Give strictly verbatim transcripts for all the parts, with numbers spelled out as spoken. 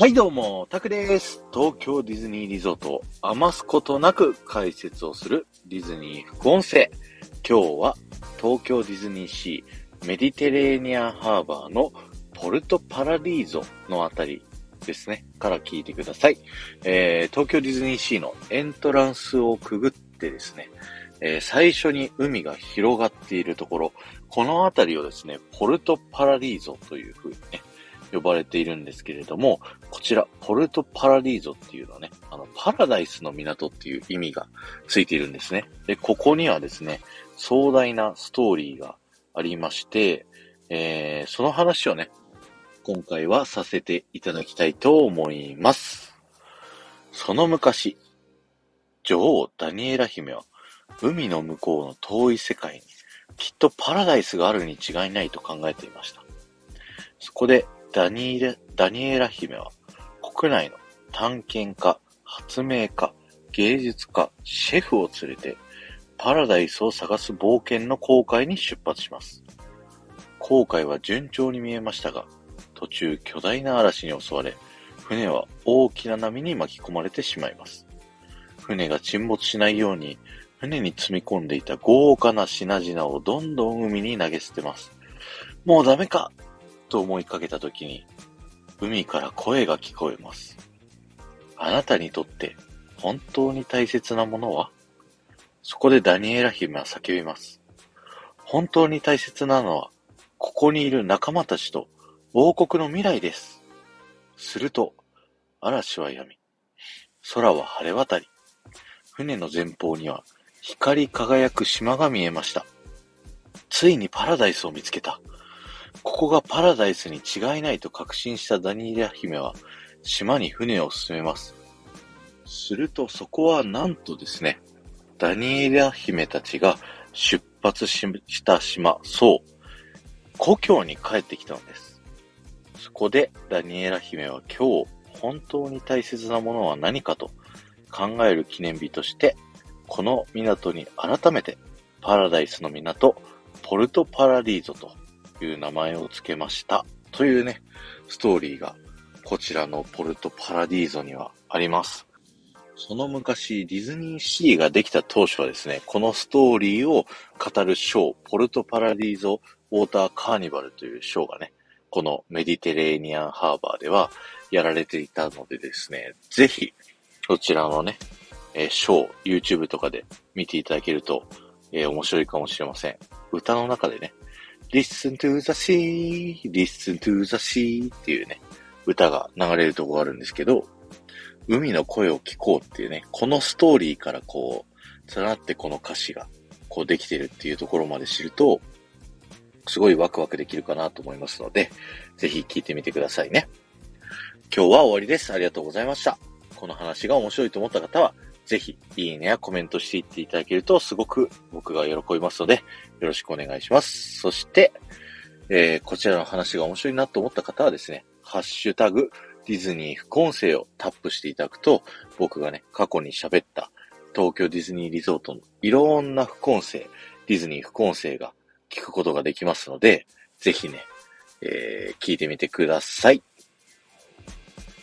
はいどうも、タクです。東京ディズニーリゾートを余すことなく解説をするディズニー副音声。今日は東京ディズニーシーメディテレーニアンハーバーのポルトパラディーゾのあたりですね、から聞いてください。えー、東京ディズニーシーのエントランスをくぐってですね、えー、最初に海が広がっているところ、このあたりをですね、ポルトパラディーゾという風にね、呼ばれているんですけれども、こちらポルトパラディーゾっていうのはね、あのパラダイスの港っていう意味がついているんですね。で、ここにはですね、壮大なストーリーがありまして、えー、その話をね、今回はさせていただきたいと思います。その昔、女王ダニエラ姫は海の向こうの遠い世界にきっとパラダイスがあるに違いないと考えていました。そこでダニーラ、ダニエラ姫は国内の探検家、発明家、芸術家、シェフを連れてパラダイスを探す冒険の航海に出発します。航海は順調に見えましたが、途中巨大な嵐に襲われ、船は大きな波に巻き込まれてしまいます。船が沈没しないように、船に積み込んでいた豪華な品々をどんどん海に投げ捨てます。もうダメかと思いかけたときに、海から声が聞こえます。あなたにとって本当に大切なものは？そこでダニエラ姫は叫びます。本当に大切なのは、ここにいる仲間たちと王国の未来です。すると、嵐は止み、空は晴れ渡り、船の前方には光り輝く島が見えました。ついにパラダイスを見つけた。ここがパラダイスに違いないと確信したダニーラ姫は島に船を進めます。するとそこはなんとですね、ダニーラ姫たちが出発した島、そう、故郷に帰ってきたのです。そこでダニエラ姫は今日本当に大切なものは何かと考える記念日として、この港に改めてパラダイスの港、ポルトパラディーゾという名前をつけましたというね、ストーリーがこちらのポルトパラディーゾにはあります。その昔、ディズニーシーができた当初はですね、このストーリーを語るショー、ポルトパラディーゾウォーターカーニバルというショーがね、このメディテレーニアンハーバーではやられていたのでですね、ぜひそちらのね、えー、ショー YouTube とかで見ていただけると、えー、面白いかもしれません。歌の中でね、Listen to the sea, listen to the sea っていうね、歌が流れるとこがあるんですけど、海の声を聞こうっていうね、このストーリーからこう、連なってこの歌詞がこうできてるっていうところまで知ると、すごいワクワクできるかなと思いますので、ぜひ聞いてみてくださいね。今日は終わりです。ありがとうございました。この話が面白いと思った方は、ぜひいいねやコメントしていっていただけるとすごく僕が喜びますので、よろしくお願いします。そして、えー、こちらの話が面白いなと思った方はですね、ハッシュタグディズニー副音声をタップしていただくと、僕がね、過去に喋った東京ディズニーリゾートのいろんな副音声、ディズニー副音声が聞くことができますので、ぜひね、えー、聞いてみてください。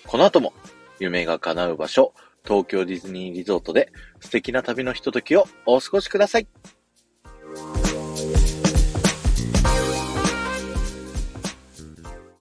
この後も夢が叶う場所、東京ディズニーリゾートで素敵な旅のひとときをお過ごしください。